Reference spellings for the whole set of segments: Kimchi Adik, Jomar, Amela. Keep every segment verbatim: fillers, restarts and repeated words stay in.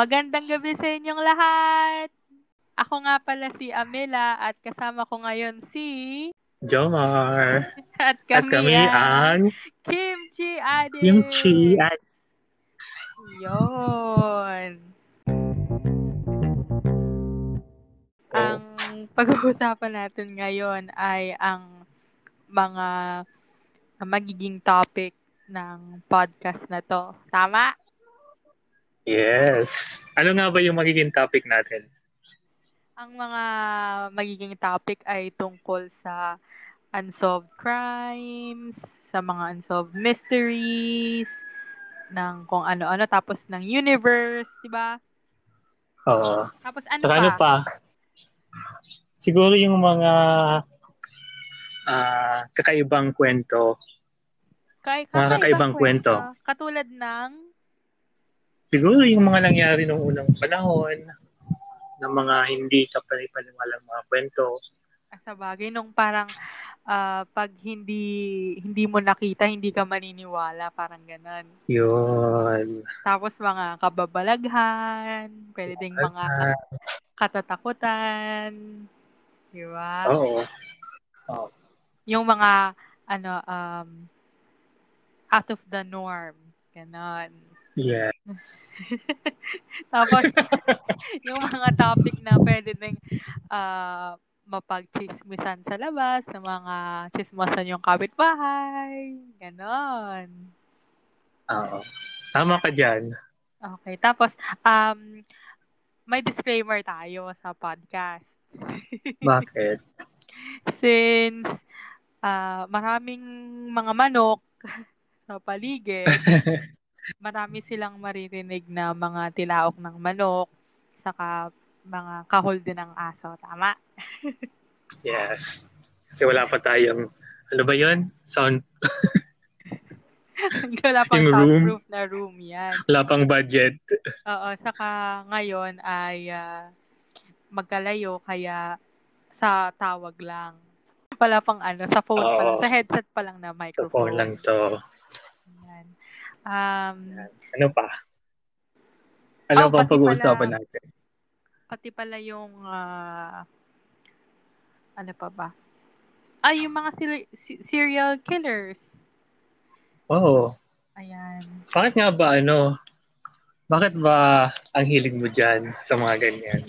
Magandang gabi sa inyong lahat! Ako nga pala si Amela at kasama ko ngayon si... Jomar! At kami, at kami ang... Kimchi Adik! Kimchi Adik! Yun! Oh. Ang pag-uusapan natin ngayon ay ang mga magiging topic ng podcast na to. Tama? Yes. Ano nga ba yung magiging topic natin? Ang mga magiging topic ay tungkol sa unsolved crimes, sa mga unsolved mysteries, ng kung ano-ano, tapos ng universe, di ba? Oo. Tapos ano so, pa? Ano pa? Siguro yung mga uh, kakaibang kwento. Kay, kakaibang mga kakaibang kwento. kwento. Katulad ng? Siguro yung mga nangyari nung unang panahon, ng mga hindi kapalipaliwalang mga kwento. Sa bagay, nung parang uh, pag hindi hindi mo nakita, hindi ka maniniwala, parang ganun. Yun. Tapos mga kababalaghan, pwede ding mga katatakutan. Di ba? Oo. Oo. Yung mga, ano, um, out of the norm. Ganun. Yes. Tapos, yung mga topic na pwede nang uh, mapag-chismisan sa labas, na mga chismosan yung kapitbahay, ganon. Oo. Tama ka dyan. Okay. Tapos, um, may disclaimer tayo sa podcast. Bakit? Since, uh, maraming mga manok sa paligid, marami silang maririnig na mga tilaok ng manok, saka mga kahol din ng aso. Tama? Yes. Kasi wala pa tayong, ano ba yun? Sound... wala pang soundproof na room yan. Wala pang budget. Oo. Saka ngayon ay uh, magkalayo, kaya sa tawag lang. Wala pang ano, sa phone oh, pa lang, sa headset pa lang na microphone. Sa phone lang to. Yan. Um, ano pa? Ano oh, pa pag-uusapan pala, natin? Pati pala yung uh, ano pa ba? Ay, yung mga seri- serial killers. Oh. Ayan. Bakit nga ba ano? Bakit ba ang hilig mo dyan sa mga ganyan?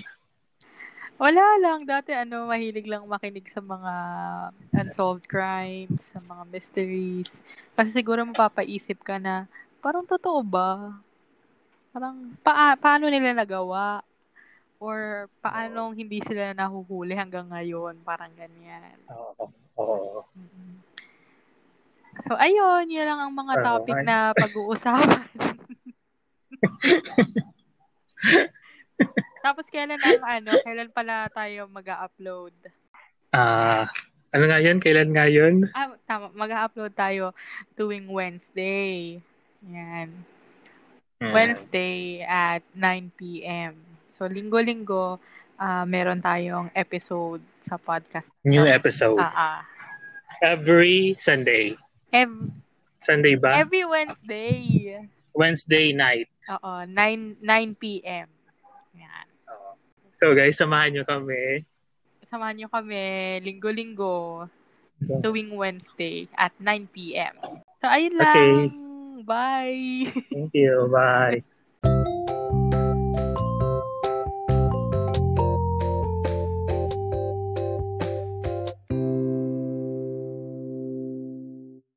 Wala lang. Dati ano, mahilig lang makinig sa mga unsolved crimes, sa mga mysteries. Kasi siguro mapapaisip ka na, parang totoo ba? Parang pa- paano nila nagawa? Or paano hindi sila nahuhuli hanggang ngayon? Parang ganyan. Oo. Oh, oh. So, ayun. Yan lang ang mga topic oh, na pag-uusapan. Tapos kailan ang ano, kailan pala tayo mag-upload? Ah, uh, ano nga yun? Kailan nga yun? Ah, tama, mag-upload tayo tuwing Wednesday. Yan. Hmm. Wednesday at nine p.m. So, linggo-linggo, uh, meron tayong episode sa podcast. New episode. Ah, ah. Every Sunday. Every... Sunday ba? Every Wednesday. Wednesday night. Oo, nine p.m. Yan. So guys, samahan nyo kami. Samahan nyo kami linggo-linggo tuwing Wednesday at nine p.m. So ayun lang. Okay. Bye. Thank you. Bye.